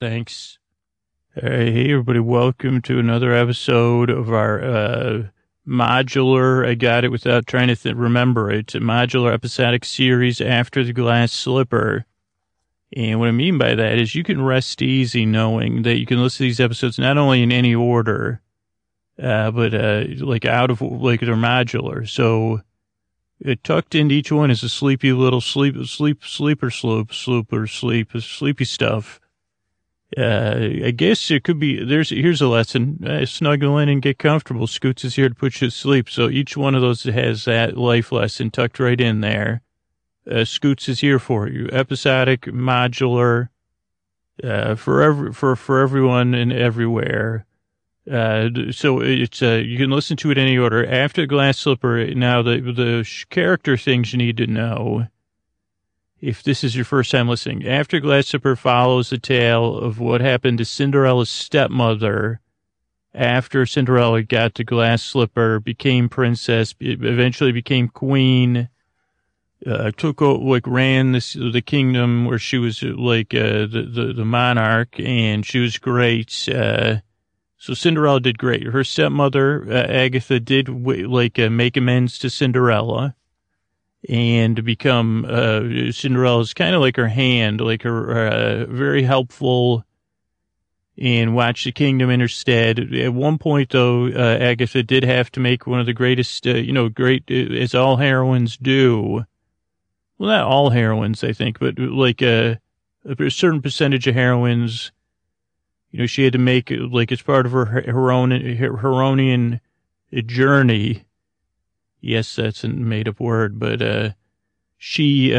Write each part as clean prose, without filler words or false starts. Thanks. Hey, everybody. Welcome to another episode of our modular, I got it without trying to remember it, modular episodic series After the Glass Slipper. And what I mean by that is you can rest easy knowing that you can listen to these episodes not only in any order, but like out of, like they're modular. So tucked into each one is a sleepy little sleepy stuff. I guess it could be, here's a lesson. Snuggle in and get comfortable. Scoots is here to put you to sleep. So each one of those has that life lesson tucked right in there. Scoots is here for you. Episodic, modular, for everyone and everywhere. So it's, you can listen to it in any order. After Glass Slipper, now the character things you need to know. If this is your first time listening, After Glass Slipper follows the tale of what happened to Cinderella's stepmother after Cinderella got the glass slipper, became princess, eventually became queen, ran the kingdom where she was the monarch, and she was great. So Cinderella did great. Her stepmother, Agatha, did make amends to Cinderella. And become, Cinderella's kind of like her hand, like her, very helpful, and watch the kingdom in her stead. At one point, though, Agatha did have to make one of the greatest, as all heroines do. Well, not all heroines, I think, but like a certain percentage of heroines, she had to make, as part of her Heronian journey. Yes, that's a made-up word, but she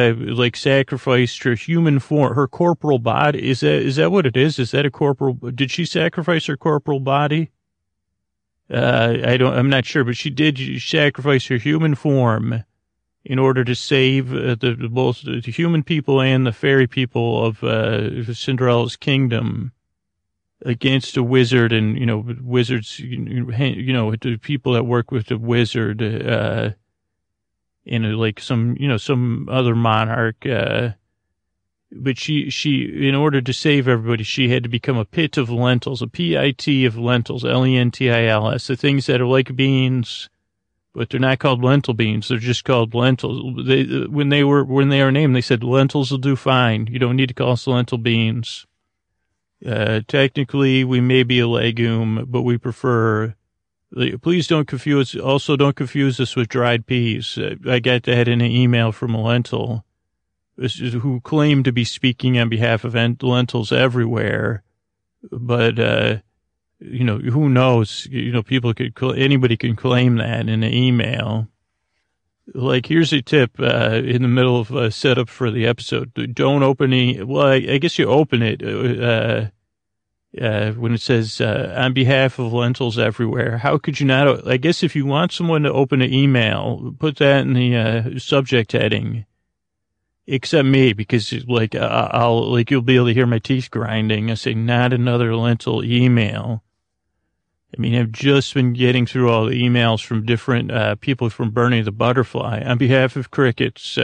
sacrificed her human form, her corporal body. Is that what it is? Is that a corporal? Did she sacrifice her corporal body? I'm not sure, but she did sacrifice her human form in order to save both the human people and the fairy people of Cinderella's kingdom against a wizard, and, wizards, the people that work with the wizard, some other monarch. But she, in order to save everybody, she had to become a pit of lentils, a P-I-T of lentils, L-E-N-T-I-L-S, the things that are like beans, but they're not called lentil beans. They're just called lentils. When they were named, they said lentils will do fine. You don't need to call us lentil beans. Technically, we may be a legume, but we prefer. Please don't confuse. Also, don't confuse us with dried peas. I got that in an email from a lentil, who claimed to be speaking on behalf of lentils everywhere. But who knows? People could. Anybody can claim that in an email. Here's a tip, in the middle of a setup for the episode. Don't open I guess you open it, when it says, on behalf of lentils everywhere. How could you not? I guess if you want someone to open an email, put that in the, subject heading. Except me, because I'll you'll be able to hear my teeth grinding. I say, not another lentil email. I mean, I've just been getting through all the emails from different people from Bernie the Butterfly. On behalf of crickets,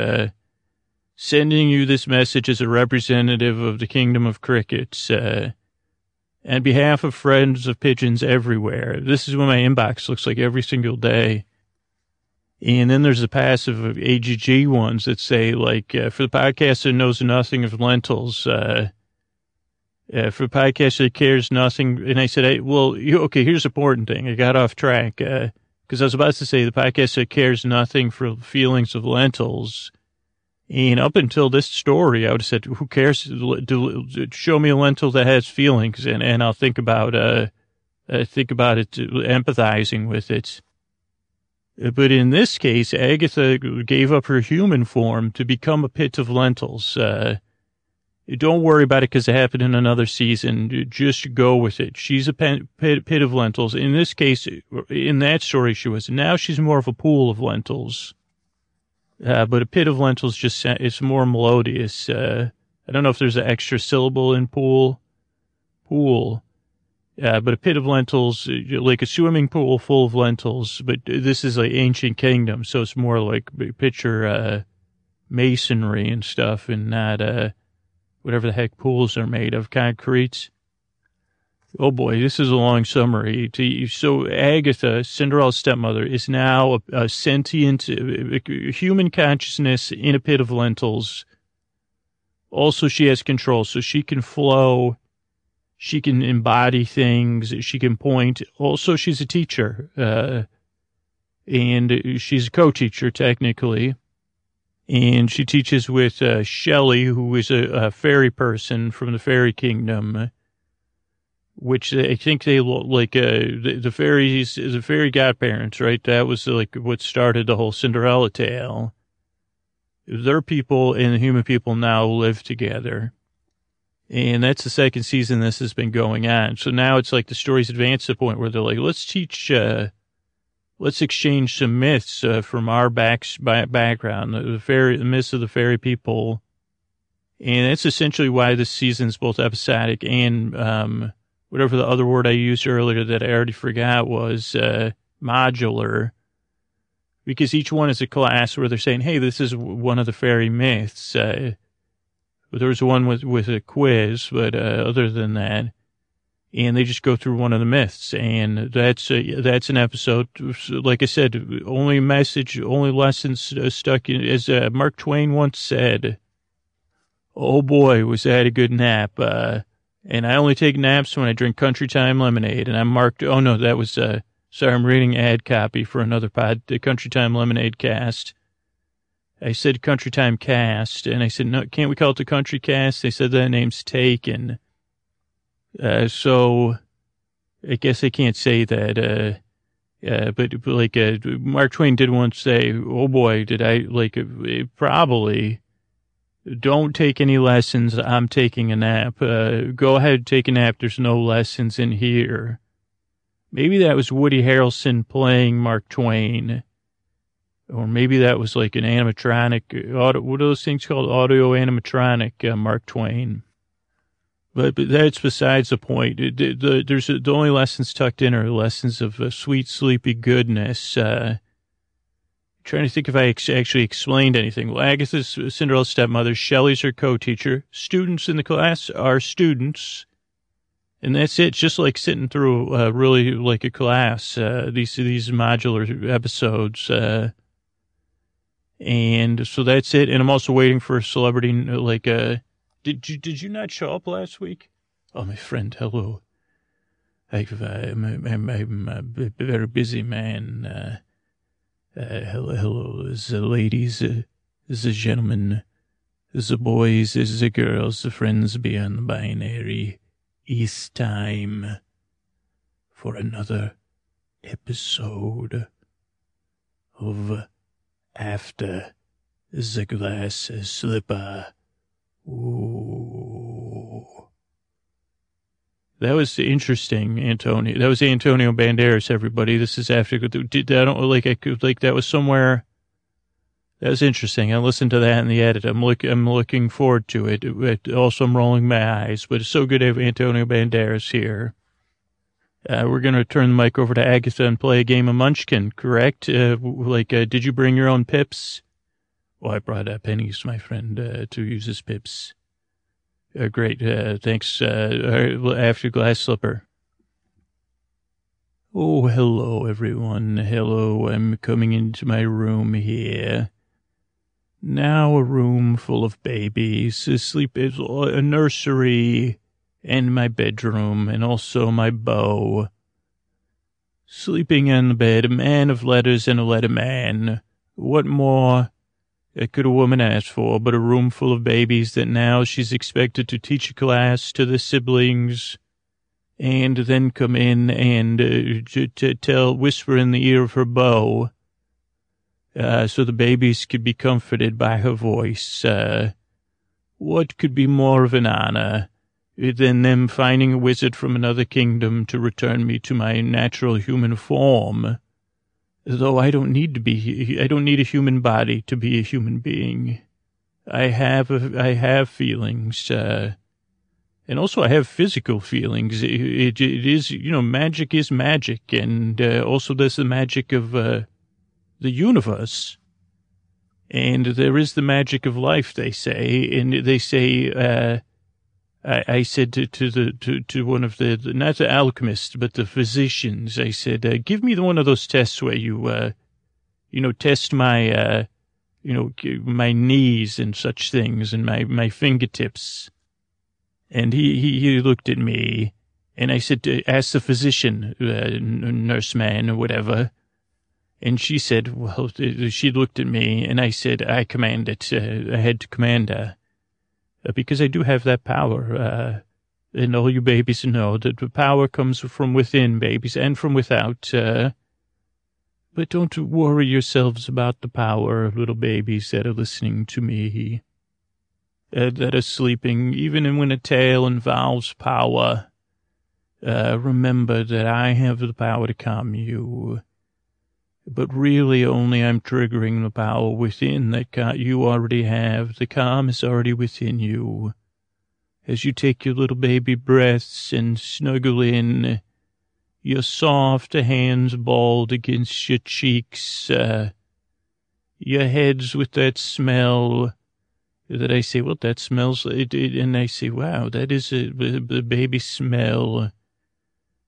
sending you this message as a representative of the kingdom of crickets. On behalf of friends of pigeons everywhere. This is what my inbox looks like every single day. And then there's the passive of AGG ones that say, for the podcast that knows nothing of lentils, for a podcast that cares nothing. And I said, here's the important thing. I got off track because I was about to say the podcast that cares nothing for feelings of lentils. And up until this story, I would have said, who cares? Show me a lentil that has feelings, and I'll think about it, empathizing with it. But in this case, Agatha gave up her human form to become a pit of lentils. Don't worry about it because it happened in another season. Just go with it. She's a pit of lentils. In this case, in that story, she was. Now she's more of a pool of lentils. But a pit of lentils, it's more melodious. I don't know if there's an extra syllable in pool. But a pit of lentils, like a swimming pool full of lentils. But this is like ancient kingdom, so it's more like picture masonry and stuff, and not whatever the heck pools are made of, concrete. Oh boy, this is a long summary. So Agatha, Cinderella's stepmother, is now a sentient human consciousness in a pit of lentils. Also, she has control, so she can flow. She can embody things. She can point. Also, she's a teacher, and she's a co-teacher, technically. And she teaches with Shelley, who is a fairy person from the fairy kingdom, which I think they like the fairies, the fairy godparents, right? That was like what started the whole Cinderella tale. Their people and the human people now live together. And that's the second season this has been going on. So now it's like the story's advanced to the point where they're like, let's exchange some myths from our background, the myths of the fairy people. And that's essentially why this season's both episodic and whatever the other word I used earlier that I already forgot was modular. Because each one is a class where they're saying, hey, this is one of the fairy myths. There was one with a quiz, but other than that, and they just go through one of the myths. And that's an episode. Like I said, only message, only lessons stuck in, as Mark Twain once said, oh boy, was that a good nap. And I only take naps when I drink Country Time Lemonade. And I'm marked, oh no, that was... Sorry, I'm reading ad copy for another pod, the Country Time Lemonade cast. I said Country Time cast, and I said, no, can't we call it the Country Cast? They said that name's taken. So I guess I can't say that. But like Mark Twain did once say, oh boy, did I, like, probably don't take any lessons. I'm taking a nap. Go ahead, take a nap. There's no lessons in here. Maybe that was Woody Harrelson playing Mark Twain. Or maybe that was like an animatronic, what are those things called? Audio animatronic Mark Twain. But that's besides the point. The only lessons tucked in are lessons of sweet, sleepy goodness. Trying to think if I actually explained anything. Well, Agatha's Cinderella's stepmother, Shelley's her co-teacher. Students in the class are students. And that's it, just like sitting through really like a class, these modular episodes. And so that's it. And I'm also waiting for a celebrity, like, did you not show up last week? Oh, my friend, hello. I'm a very busy man. Hello, the ladies, the gentlemen, the boys, the girls, the friends beyond the binary. It's time for another episode of After the Glass Slipper. Ooh. That was interesting, Antonio. That was Antonio Banderas, everybody. This is After. That was somewhere. That was interesting. I listened to that in the edit. I'm looking forward to it. Also, I'm rolling my eyes, but it's so good to have Antonio Banderas here. We're going to turn the mic over to Agatha and play a game of Munchkin, correct? Did you bring your own pips? Well, I brought pennies, my friend, to use as pips. Great. Thanks. After Glass Slipper. Oh, hello, everyone. Hello. I'm coming into my room here. Now a room full of babies, asleep is a nursery, and my bedroom, and also my beau. Sleeping on the bed, a man of letters and a letter man. What more could a woman ask for but a room full of babies that now she's expected to teach a class to the siblings, and then come in and whisper in the ear of her beau. So the babies could be comforted by her voice. What could be more of an honor than them finding a wizard from another kingdom to return me to my natural human form? Though I don't need a human body to be a human being. I have feelings, and also I have physical feelings. It is, you know, magic is magic, and also there's the magic of the universe, and there is the magic of life, they say, and they say I said to one of the, not the alchemists, but the physicians, I said, give me one of those tests where you, test my, my knees and such things and my fingertips. And he looked at me, and I said, ask the physician, nurse man or whatever. And she said, well, she looked at me, and I said, I command it. I had to command her. Because I do have that power, and all you babies know that the power comes from within, babies, and from without. But don't worry yourselves about the power, little babies that are listening to me, that are sleeping. Even when a tale involves power, remember that I have the power to calm you. But really only I'm triggering the power within that you already have. The calm is already within you. As you take your little baby breaths and snuggle in, your soft hands balled against your cheeks, your heads with that smell that I say, well, that smells, and I say, wow, that is the baby smell.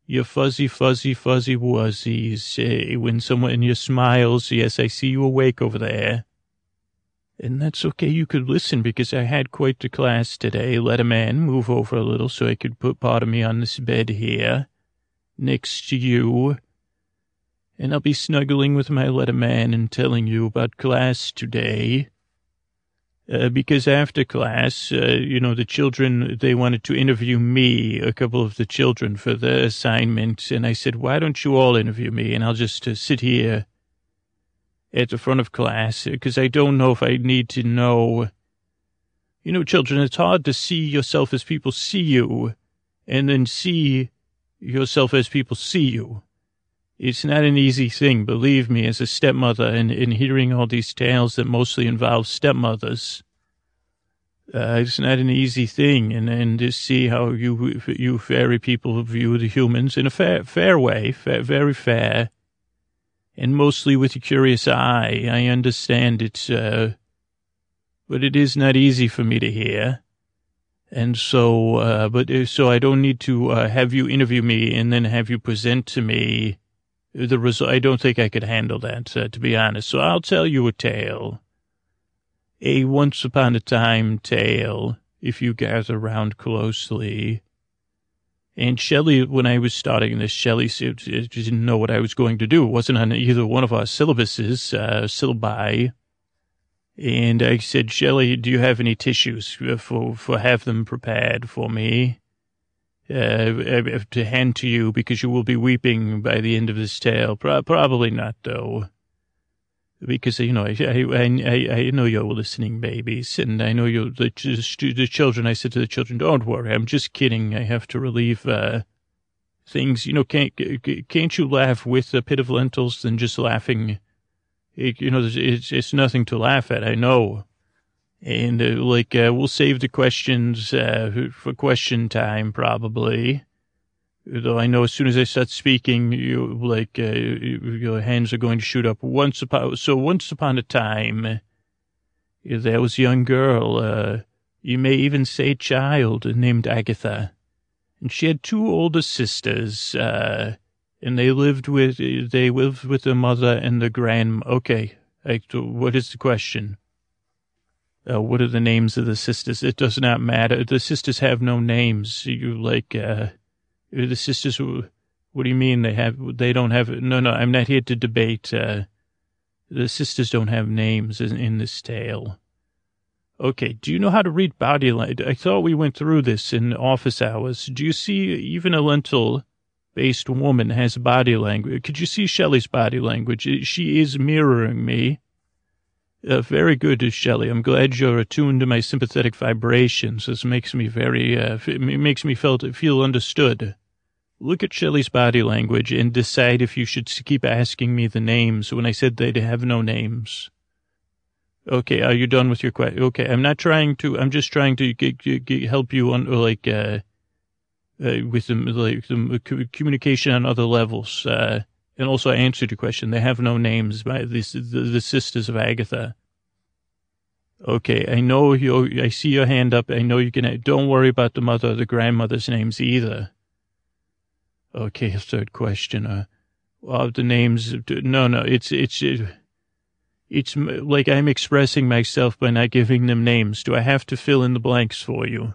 Your fuzzy wuzzies, when someone, and your smiles, yes, I see you awake over there. And that's okay, you could listen, because I had quite the class today. Let a man move over a little so I could put part of me on this bed here, next to you. And I'll be snuggling with my let a man and telling you about class today. Because after class, the children, they wanted to interview me, a couple of the children, for the assignment. And I said, why don't you all interview me? And I'll just sit here at the front of class, because I don't know if I need to know. Children, it's hard to see yourself as people see you, and then see yourself as people see you. It's not an easy thing, believe me, as a stepmother and hearing all these tales that mostly involve stepmothers. It's not an easy thing, and to see how you fairy people view the humans in a fair way, very fair, and mostly with a curious eye. I understand it, but it is not easy for me to hear. And so, so I don't need to have you interview me and then have you present to me the result. I don't think I could handle that, to be honest. So I'll tell you a tale, a once-upon-a-time tale, if you gather around closely. And Shelley, when I was starting this, Shelley didn't know what I was going to do. It wasn't on either one of our syllabuses, syllabi. And I said, Shelley, do you have any tissues for have them prepared for me? To hand to you, because you will be weeping by the end of this tale. Probably not, though, because I know you're listening, babies, and I know you're the children. I said to the children, "Don't worry, I'm just kidding. I have to relieve things. Can't you laugh with a pit of lentils than just laughing? It's nothing to laugh at. I know." And, we'll save the questions for question time, probably. Though I know as soon as I start speaking, your hands are going to shoot up. Once upon a time, there was a young girl, you may even say child, named Agatha. And she had two older sisters, and they lived with the mother and the grandma. Okay, what is the question? What are the names of the sisters? It does not matter. The sisters have no names. The sisters, what do you mean they don't have, no, I'm not here to debate. The sisters don't have names in this tale. Okay. Do you know how to read body language? I thought we went through this in office hours. Do you see even a lentil-based woman has body language? Could you see Shelley's body language? She is mirroring me. Very good, Shelley. I'm glad you're attuned to my sympathetic vibrations. This makes me feel understood. Look at Shelley's body language and decide if you should keep asking me the names when I said they'd have no names. Okay, are you done with your question? Okay, I'm not trying to. I'm just trying to help you on, with the communication on other levels. And also I answered your question. They have no names by the sisters of Agatha. Okay, I know you. I see your hand up. I know you can. Don't worry about the mother or the grandmother's names either. Okay, third question. Of the names, no, it's like I'm expressing myself by not giving them names. Do I have to fill in the blanks for you?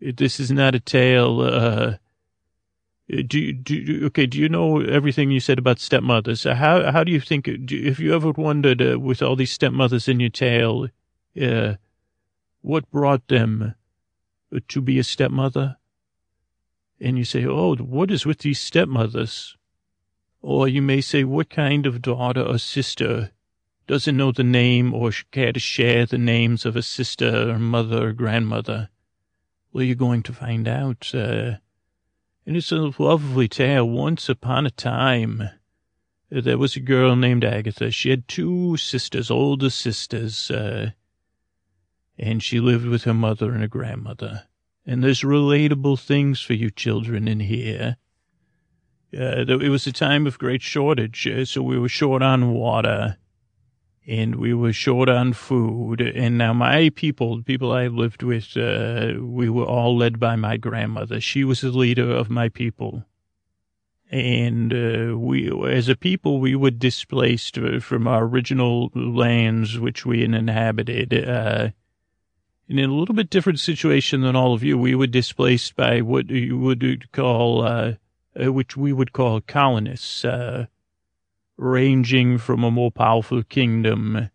This is not a tale. Do you know everything you said about stepmothers? How do you think, if you ever wondered with all these stepmothers in your tale, what brought them to be a stepmother? And you say, oh, what is with these stepmothers? Or you may say, what kind of daughter or sister doesn't know the name or care to share the names of a sister or mother or grandmother? Well, you're going to find out. And it's a lovely tale. Once upon a time, there was a girl named Agatha. She had two sisters, older sisters, and she lived with her mother and her grandmother. And there's relatable things for you children in here. It was a time of great shortage, so we were short on water, and we were short on food. And now my people, the people I lived with, we were all led by my grandmother. She was the leader of my people. And we, as a people, we were displaced from our original lands, which we inhabited, in a little bit different situation than all of you. We were displaced by what you would call... which we would call colonists, ranging from a more powerful kingdom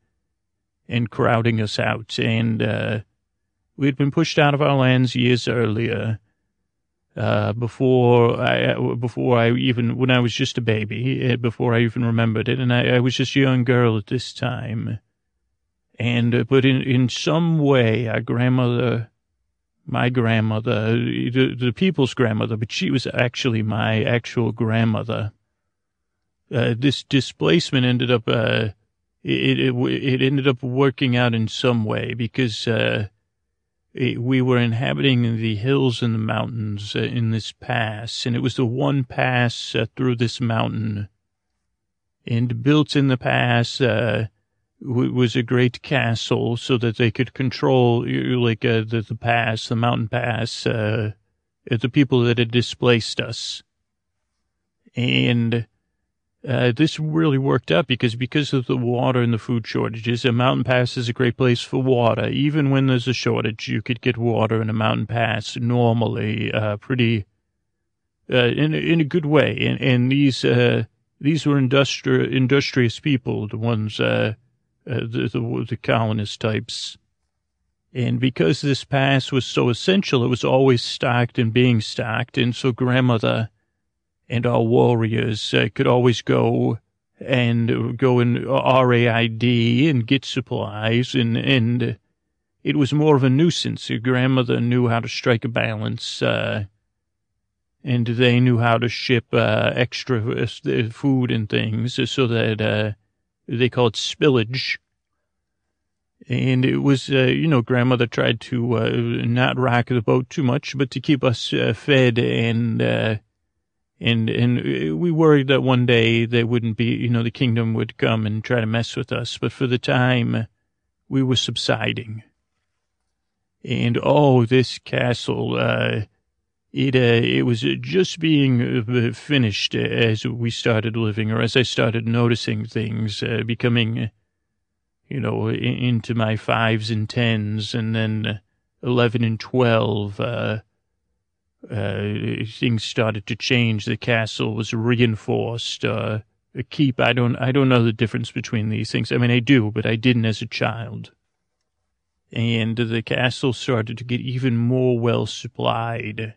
and crowding us out. And we had been pushed out of our lands years earlier, before I even, when I was just a baby, before I even remembered it. And I was just a young girl at this time. And but in some way, our grandmother... my grandmother, the people's grandmother, but she was actually my actual grandmother. This displacement ended up, it ended up working out in some way because we were inhabiting the hills and the mountains in this pass, and it was the one pass through this mountain. And built in the pass... was a great castle so that they could control, like, the pass, the mountain pass, the people that had displaced us. And this really worked out because of the water and the food shortages, a mountain pass is a great place for water. Even when there's a shortage, you could get water in a mountain pass normally, in a good way. And these were industrious people, the ones... the colonist types. And because this pass was so essential, it was always stocked and being stocked. And so grandmother and our warriors could always go in RAID and get supplies. And it was more of a nuisance. Grandmother knew how to strike a balance, and they knew how to ship extra food and things so that... they call it spillage. And it was, grandmother tried to not rock the boat too much, but to keep us fed. And we worried that one day they wouldn't be, the kingdom would come and try to mess with us. But for the time, we were subsiding. And, this castle, it was just being finished as we started living, or as I started noticing things, becoming, into my 5s and 10s, and then 11 and 12, things started to change. The castle was reinforced. I don't know the difference between these things. I mean, I do, but I didn't as a child. And the castle started to get even more well supplied.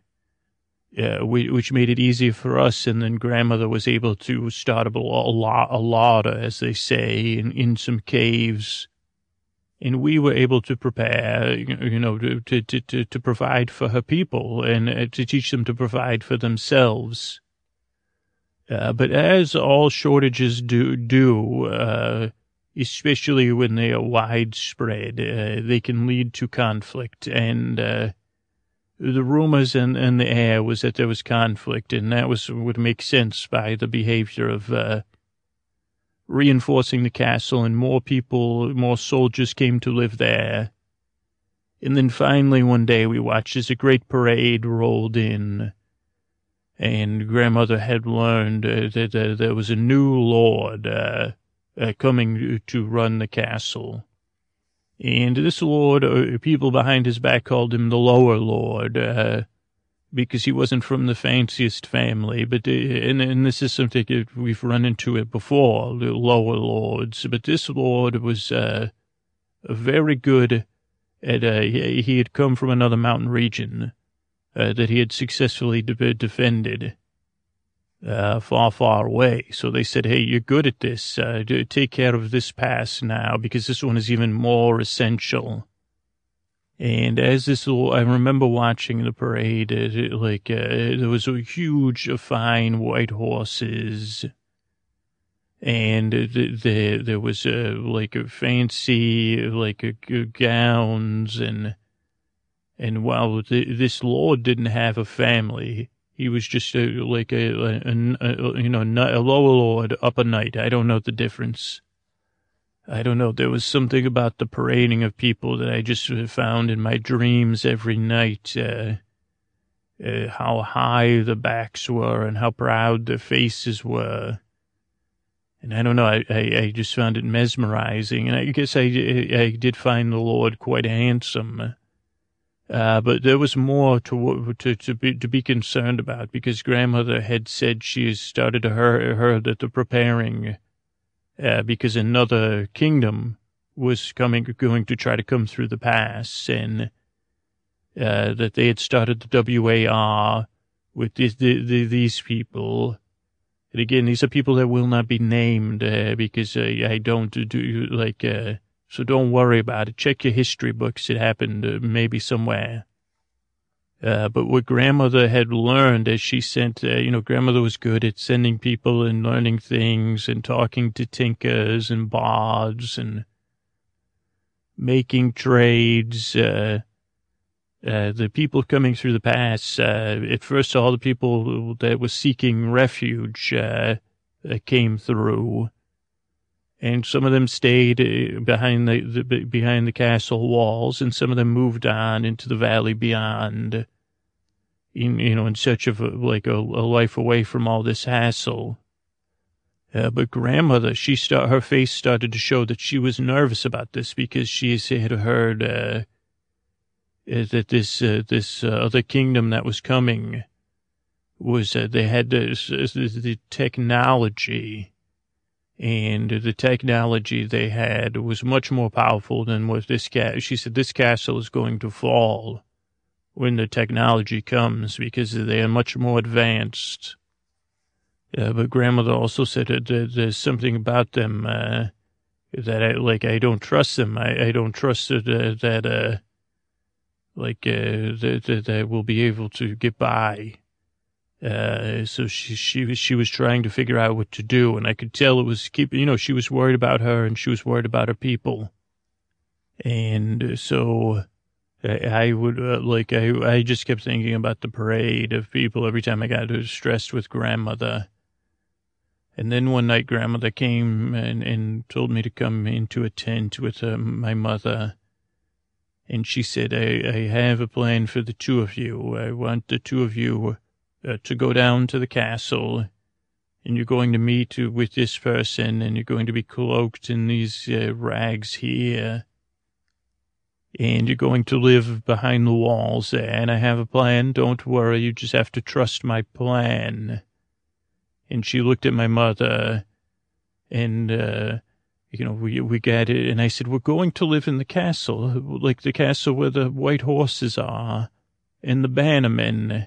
Which made it easier for us, and then grandmother was able to start a larder, as they say, in some caves, and we were able to prepare, to provide for her people and to teach them to provide for themselves. But as all shortages do, especially when they are widespread, they can lead to conflict and. The rumors in the air was that there was conflict, and that would make sense by the behavior of reinforcing the castle, and more people, more soldiers came to live there. And then finally one day we watched as a great parade rolled in, and Grandmother had learned that there was a new lord coming to run the castle. And this lord, people behind his back called him the Lower Lord, because he wasn't from the fanciest family. But and this is something that we've run into it before, the Lower Lords. But this lord was very good at, he had come from another mountain region that he had successfully defended far, far away. So they said, hey, you're good at this. Take care of this pass now, because this one is even more essential. And as this, I remember watching the parade, there was a huge, fine white horses. And there was, fancy, gowns. And while this lord didn't have a family, he was just a lower lord, upper knight. I don't know the difference. I don't know. There was something about the parading of people that I just found in my dreams every night, how high the backs were and how proud the faces were. And I don't know, I just found it mesmerizing. And I guess I did find the lord quite handsome. But there was more to be concerned about, because Grandmother had said she has started to heard that they're preparing, because another kingdom was going to try to come through the pass, and that they had started the WAR with these people. And again, these are people that will not be named, because I don't do so don't worry about it. Check your history books. It happened maybe somewhere. But what Grandmother had learned as she sent, Grandmother was good at sending people and learning things and talking to tinkers and bards and making trades. The people coming through the pass, at first all the people that were seeking refuge came through. And some of them stayed behind the castle walls, and some of them moved on into the valley beyond, in search of a life away from all this hassle. But Grandmother, her face started to show that she was nervous about this, because she had heard that this other kingdom that was coming was they had the technology. And the technology they had was much more powerful than what she said, this castle is going to fall when the technology comes, because they are much more advanced. But Grandmother also said that there's something about them that I don't trust them. I don't trust that they will be able to get by. So she was trying to figure out what to do, and I could tell it was she was worried about her, and she was worried about her people. And so I just kept thinking about the parade of people every time I got stressed with Grandmother. And then one night Grandmother came and told me to come into a tent with my mother. And she said, I have a plan for the two of you. I want the two of you to go down to the castle, and you're going to meet with this person, and you're going to be cloaked in these rags here, and you're going to live behind the walls there, and I have a plan, don't worry, you just have to trust my plan. And she looked at my mother, and we got it, and I said, we're going to live in the castle, like the castle where the white horses are, and the bannermen,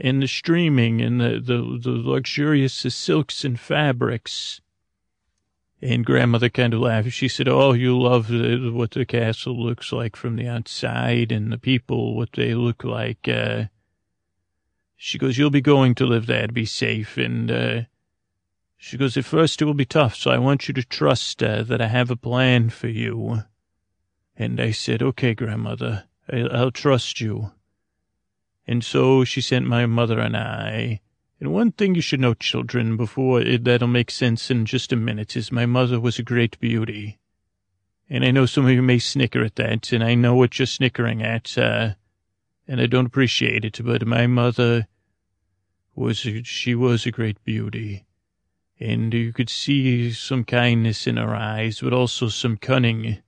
and the streaming, and the luxurious silks and fabrics. And Grandmother kind of laughed. She said, oh, you love what the castle looks like from the outside, and the people, what they look like. She goes, you'll be going to live there to be safe. And she goes, at first it will be tough, so I want you to trust that I have a plan for you. And I said, okay, Grandmother, I'll trust you. And so she sent my mother and I And one thing you should know, children, before that'll make sense in just a minute, is my mother was a great beauty. And I know some of you may snicker at that, and I know what you're snickering at, and I don't appreciate it, but my mother was a great beauty. And you could see some kindness in her eyes, but also some cunning.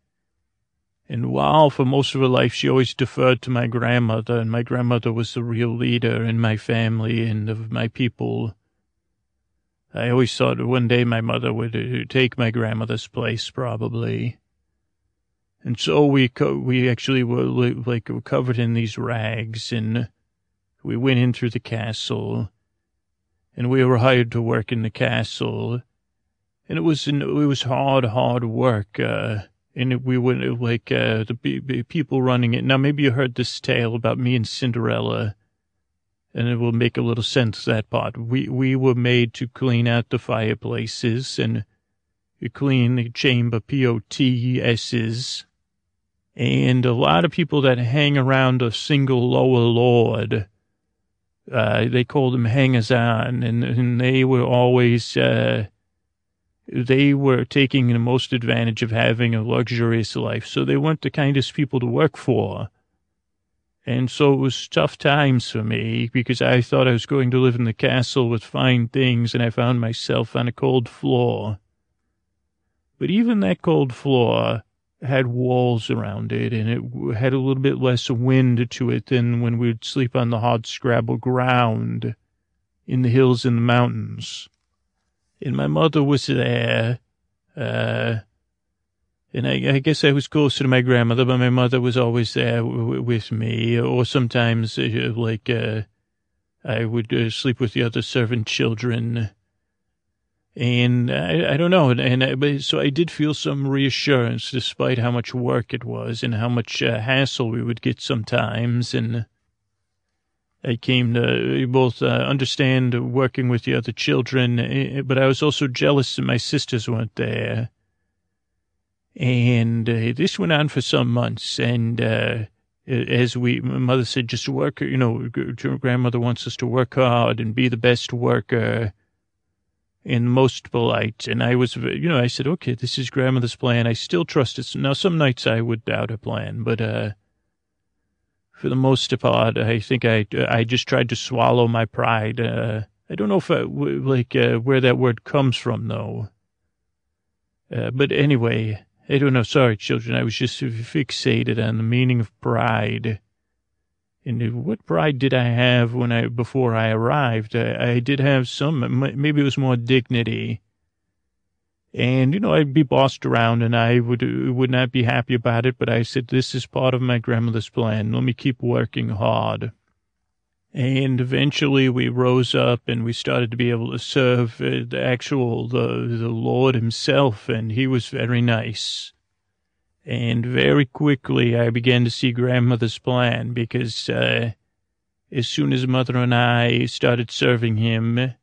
And while for most of her life she always deferred to my grandmother, and my grandmother was the real leader in my family and of my people, I always thought one day my mother would take my grandmother's place, probably. And so we actually were like covered in these rags, and we went in through the castle, and we were hired to work in the castle, and it was hard work. And we went like the people running it. Now, maybe you heard this tale about me and Cinderella, and it will make a little sense, that part. We were made to clean out the fireplaces and clean the chamber POTSs. And a lot of people that hang around a single lower lord, they call them hangers-on, and they were always... They were taking the most advantage of having a luxurious life. So they weren't the kindest people to work for. And so it was tough times for me, because I thought I was going to live in the castle with fine things, and I found myself on a cold floor. But even that cold floor had walls around it, and it had a little bit less wind to it than when we would sleep on the hard scrabble ground in the hills and the mountains. And my mother was there, and I guess I was closer to my grandmother, but my mother was always there with me, or sometimes, I would sleep with the other servant children, and I don't know, so I did feel some reassurance, despite how much work it was, and how much hassle we would get sometimes, and... I came to both understand working with the other children, but I was also jealous that my sisters weren't there. And this went on for some months. And my mother said, just work, grandmother wants us to work hard and be the best worker and most polite. And I was, I said, okay, this is grandmother's plan. I still trust it. Now, some nights I would doubt her plan, but, for the most part, I think I just tried to swallow my pride. I don't know if where that word comes from, though. But anyway, I don't know. Sorry, children. I was just fixated on the meaning of pride. And what pride did I have before I arrived? I did have some. Maybe it was more dignity. And, I'd be bossed around, and I would not be happy about it, but I said, this is part of my grandmother's plan. Let me keep working hard. And eventually we rose up, and we started to be able to serve the Lord himself, and he was very nice. And very quickly I began to see grandmother's plan, because as soon as mother and I started serving him,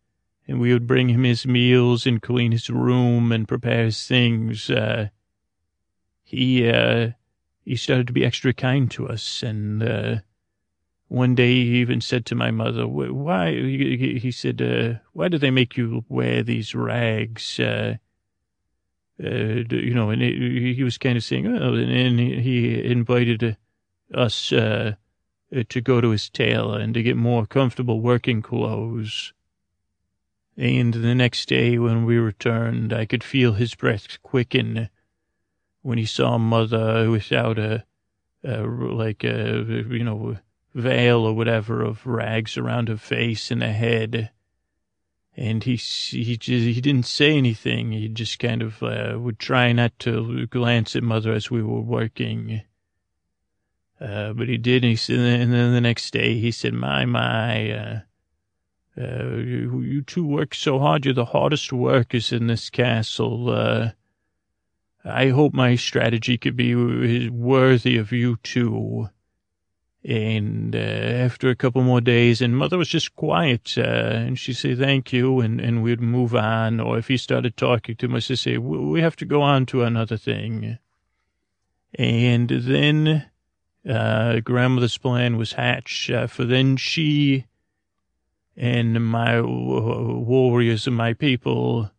and we would bring him his meals and clean his room and prepare his things, he started to be extra kind to us. And one day he even said to my mother, why, he said, why do they make you wear these rags? And he was kind of saying, oh, and he invited us to go to his tailor and to get more comfortable working clothes. And the next day when we returned, I could feel his breath quicken when he saw mother without a veil or whatever of rags around her face and her head. And he didn't say anything. He just kind of would try not to glance at mother as we were working. But he did. And then the next day he said, my, you two work so hard. You're the hardest workers in this castle. I hope my strategy could be worthy of you two. And after a couple more days, and mother was just quiet, and she'd say, thank you, and we'd move on. Or if he started talking to us, he'd say, we have to go on to another thing. And then grandmother's plan was hatched, for then she... and my warriors of my people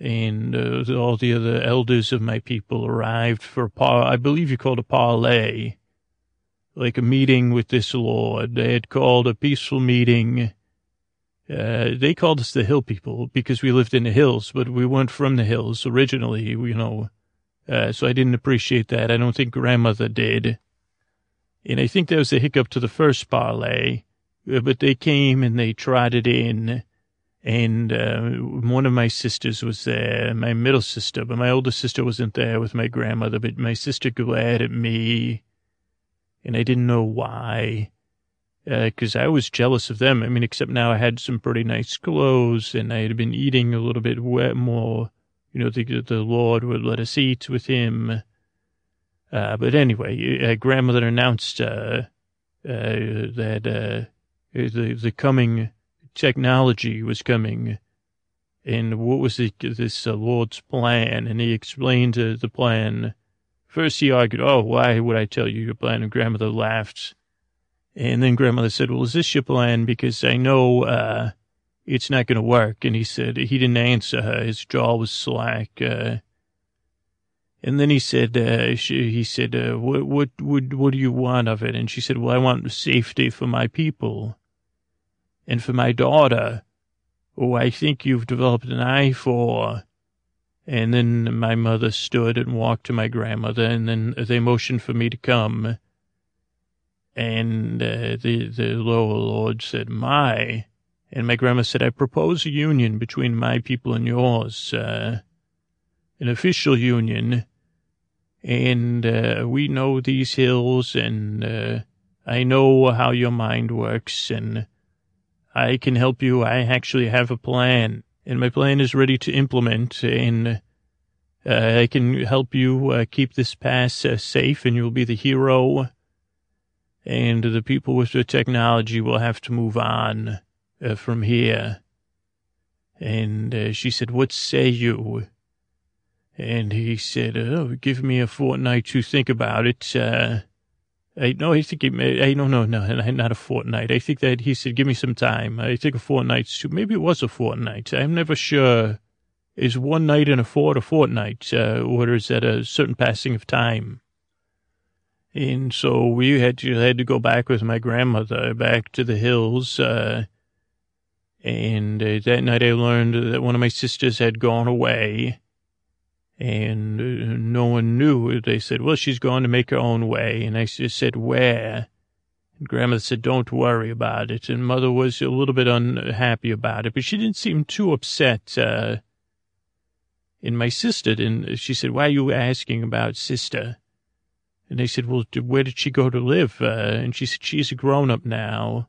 and all the other elders of my people arrived for I believe you called a parley, like a meeting with this lord. They had called a peaceful meeting. They called us the hill people because we lived in the hills, but we weren't from the hills originally, you know. So I didn't appreciate that. I don't think grandmother did. And I think that was the hiccup to the first parley. But they came and they trotted in. And one of my sisters was there, my middle sister. But my older sister wasn't there with my grandmother. But my sister glared at me. And I didn't know why. Because I was jealous of them. I mean, except now I had some pretty nice clothes. And I had been eating a little bit more. You know, the Lord would let us eat with him. But anyway, grandmother announced that the coming technology was coming. And what was this Lord's plan? And he explained the plan. First he argued, oh, why would I tell you your plan? And grandmother laughed. And then grandmother said, well, is this your plan? Because I know it's not going to work. And he said, he didn't answer her. His jaw was slack. And then he said, what do you want of it? And she said, well, I want safety for my people and for my daughter, who I think you've developed an eye for. And then my mother stood and walked to my grandmother, and then they motioned for me to come. And the lower lord said, my... And my grandma said, I propose a union between my people and yours, an official union. And we know these hills, and I know how your mind works, and I can help you. I actually have a plan, and my plan is ready to implement, and I can help you keep this pass safe, and you'll be the hero, and the people with the technology will have to move on. From here. And she said, what say you? And he said, oh, give me a fortnight to think about it. Not a fortnight. I think that he said, give me some time. I think a fortnight, maybe it was a fortnight. I'm never sure. Is one night and a fortnight, or is that a certain passing of time? And so we had to go back with my grandmother, back to the hills, and that night I learned that one of my sisters had gone away, and no one knew. They said, well, she's gone to make her own way. And I said, where? And grandmother said, don't worry about it. And mother was a little bit unhappy about it, but she didn't seem too upset. And my sister didn't. She said, why are you asking about sister? And they said, well, where did she go to live? And she said, she's a grown-up now.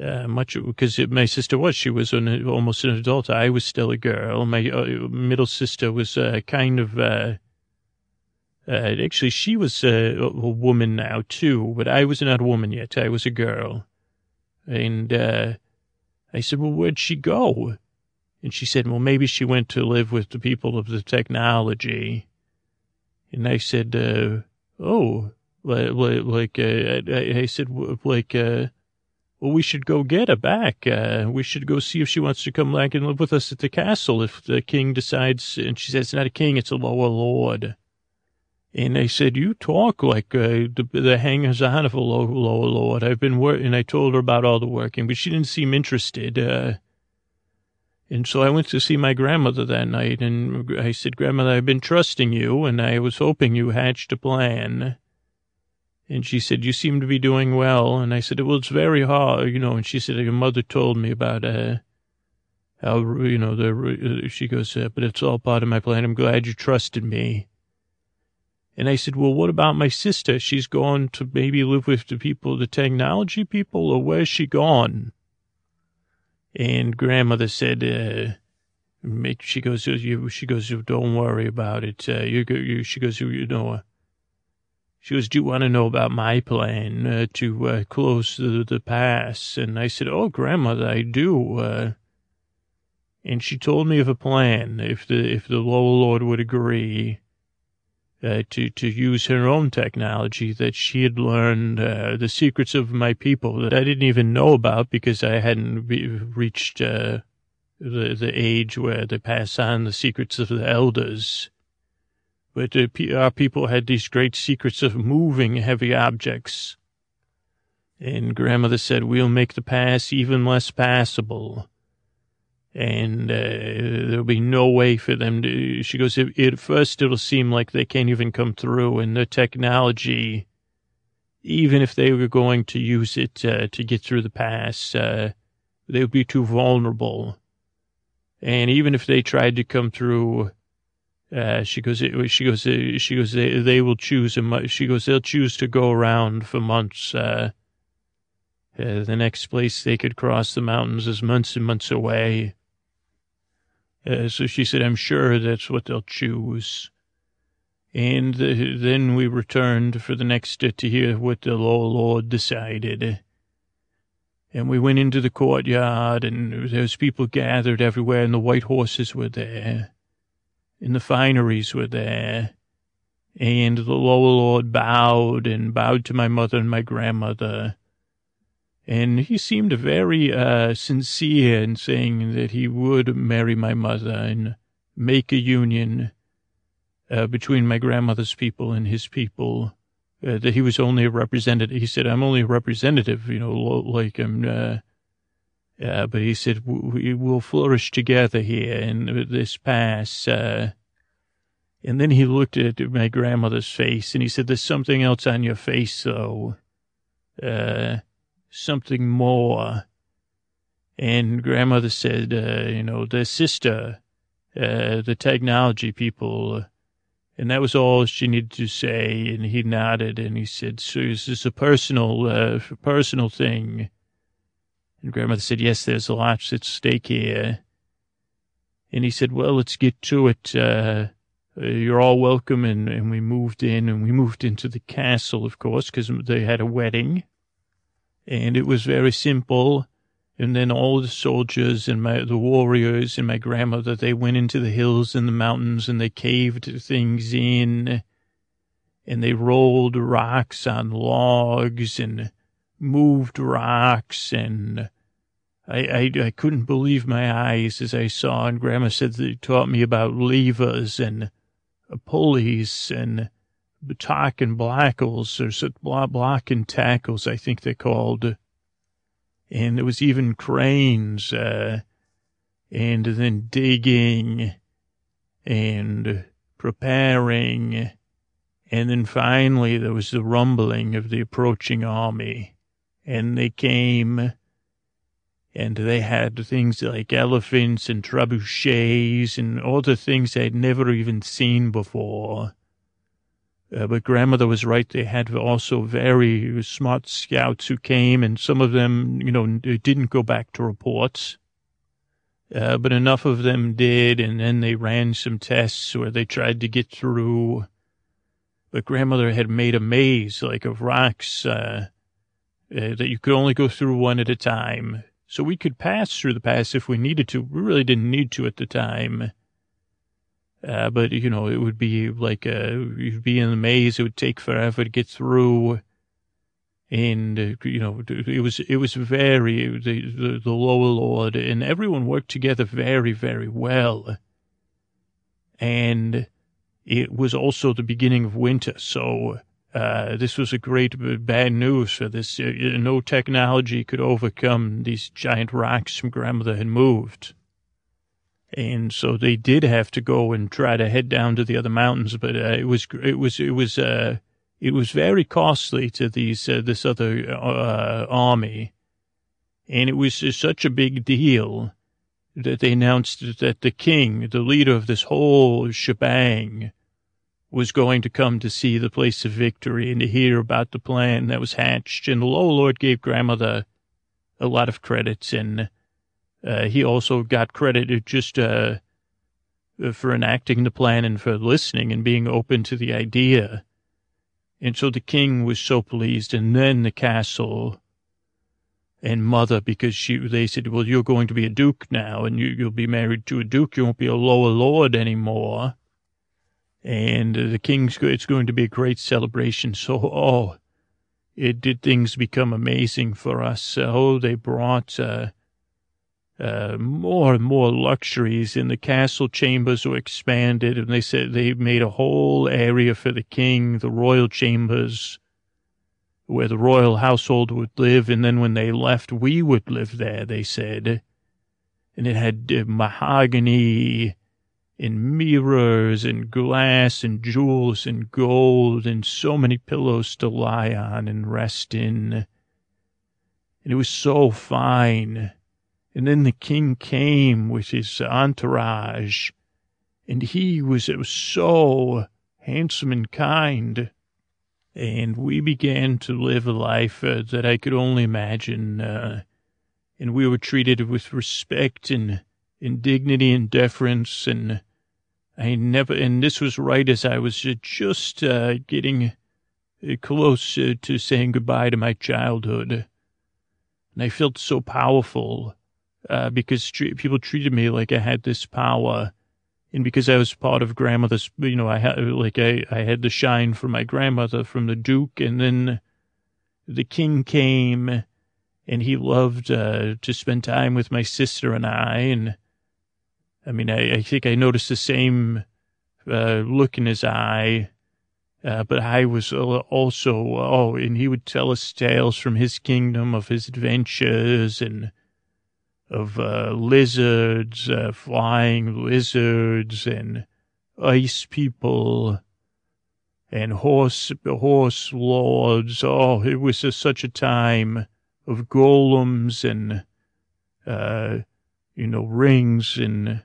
Because my sister was almost an adult. I was still a girl. My middle sister was actually she was a woman now too, but I was not a woman yet. I was a girl. And I said, well, where'd she go? And she said, well, maybe she went to live with the people of the technology. And I said, well, we should go get her back. We should go see if she wants to come back and live with us at the castle if the king decides. And she said, it's not a king, it's a lower lord. And I said, you talk like the hangers-on of a lower lord. I've been working, and I told her about all the working, but she didn't seem interested. And so I went to see my grandmother that night, and I said, Grandmother, I've been trusting you, and I was hoping you hatched a plan. And she said, you seem to be doing well. And I said, well, it's very hard, you know. And she said, your mother told me about how, you know, she goes, but it's all part of my plan. I'm glad you trusted me. And I said, well, what about my sister? She's gone to maybe live with the people, the technology people, or where's she gone? And grandmother said, she goes, don't worry about it. She goes, you know. She goes, do you want to know about my plan to close the pass? And I said, oh, Grandmother, I do. And she told me of a plan, if the lower lord would agree. to use her own technology that she had learned, the secrets of my people that I didn't even know about because I hadn't reached the age where they pass on the secrets of the elders. But our people had these great secrets of moving heavy objects. And grandmother said, we'll make the pass even less passable. And there'll be no way for them to... She goes, at first it'll seem like they can't even come through. And the technology, even if they were going to use it to get through the pass, they would be too vulnerable. And even if they tried to come through... She goes. They will choose. She goes. They'll choose to go around for months. The next place they could cross the mountains is months and months away. So she said, "I'm sure that's what they'll choose." And then we returned for the next to hear what the Lord decided. And we went into the courtyard, and there was people gathered everywhere, and the white horses were there. And the fineries were there, and the Lower Lord bowed to my mother and my grandmother, and he seemed very sincere in saying that he would marry my mother and make a union between my grandmother's people and his people, that he was only a representative. He said, I'm only a representative, you know, like I'm... but he said, we will flourish together here in this pass. And then he looked at my grandmother's face, and he said, there's something else on your face, though. Something more. And grandmother said, you know, their sister, the technology people. And that was all she needed to say. And he nodded, and he said, so this is a personal thing. And grandmother said, yes, there's lots at stake here. And he said, well, let's get to it. You're all welcome. And we moved in, and we moved into the castle, of course, because they had a wedding. And it was very simple. And then all the soldiers and the warriors and my grandmother, they went into the hills and the mountains, and they caved things in. And they rolled rocks on logs and moved rocks, and I couldn't believe my eyes as I saw. And grandma said they taught me about levers and pulleys and tack and blackles, or block and tackles, I think they're called. And there was even cranes, and then digging and preparing. And then finally there was the rumbling of the approaching army. And they came, and they had things like elephants and trebuchets and all the things I'd never even seen before. But grandmother was right. They had also very smart scouts who came, and some of them, you know, didn't go back to reports. But enough of them did, and then they ran some tests where they tried to get through. But grandmother had made a maze, like, of rocks, that you could only go through one at a time. So we could pass through the pass if we needed to. We really didn't need to at the time. But, you know, it would be like, you'd be in the maze. It would take forever to get through. And, you know, it was very, the Lower Lord and everyone worked together very, very well. And it was also the beginning of winter, so... this was a great bad news for this. No technology could overcome these giant rocks from grandmother had moved. And so they did have to go and try to head down to the other mountains, but it was very costly to these, this other, army. And it was such a big deal that they announced that the king, the leader of this whole shebang, was going to come to see the place of victory and to hear about the plan that was hatched. And the Lower Lord gave grandmother a lot of credits, and he also got credit just for enacting the plan and for listening and being open to the idea. And so the king was so pleased, and then the castle and mother, because they said, well, you're going to be a duke now, and you'll be married to a duke. You won't be a Lower Lord anymore. and the king's, it's going to be a great celebration. So, it did things become amazing for us. They brought more and more luxuries, and the castle chambers were expanded, and they said they made a whole area for the king, the royal chambers, where the royal household would live, and then when they left, we would live there, they said. And it had mahogany and mirrors and glass and jewels and gold and so many pillows to lie on and rest in. And it was so fine. And then the king came with his entourage, and it was so handsome and kind. And we began to live a life that I could only imagine. And we were treated with respect and dignity and deference. And this was right as I was just getting close to saying goodbye to my childhood. And I felt so powerful. Because people treated me like I had this power, and because I was part of grandmother's, I had the shine from my grandmother, from the Duke, and then the king came, and he loved to spend time with my sister and I, and I think I noticed the same look in his eye, but I was also, and he would tell us tales from his kingdom, of his adventures, and of lizards, flying lizards, and ice people, and horse lords. It was such a time of golems and, rings and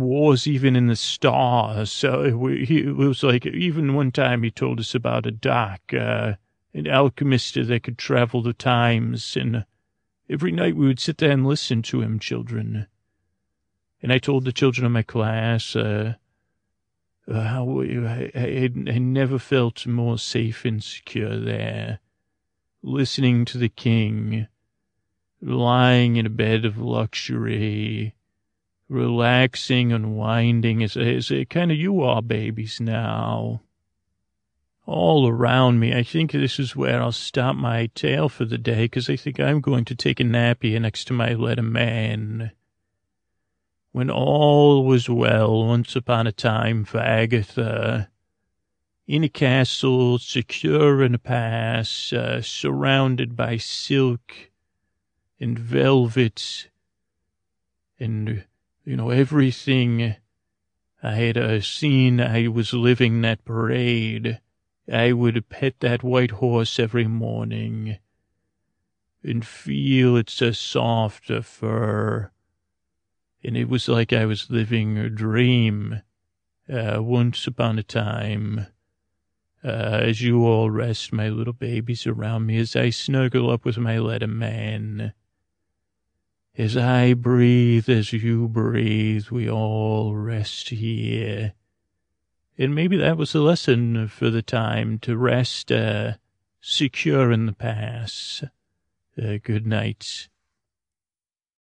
wars even in the stars. So it was like, even one time he told us about a doc, an alchemist that could travel the times, and every night we would sit there and listen to him, children. And I told the children of my class how I never felt more safe and secure there, listening to the king, lying in a bed of luxury, relaxing, unwinding, as kind of you are babies now. All around me. I think this is where I'll stop my tale for the day, because I think I'm going to take a nap here next to my letter man. When all was well, once upon a time for Agatha, in a castle, secure in a palace, surrounded by silk and velvet and, everything I had seen, I was living that parade. I would pet that white horse every morning and feel its soft fur. And it was like I was living a dream once upon a time. As you all rest, my little babies around me, as I snuggle up with my letter man. As I breathe, as you breathe, we all rest here. And maybe that was a lesson for the time, to rest secure in the past. Good night.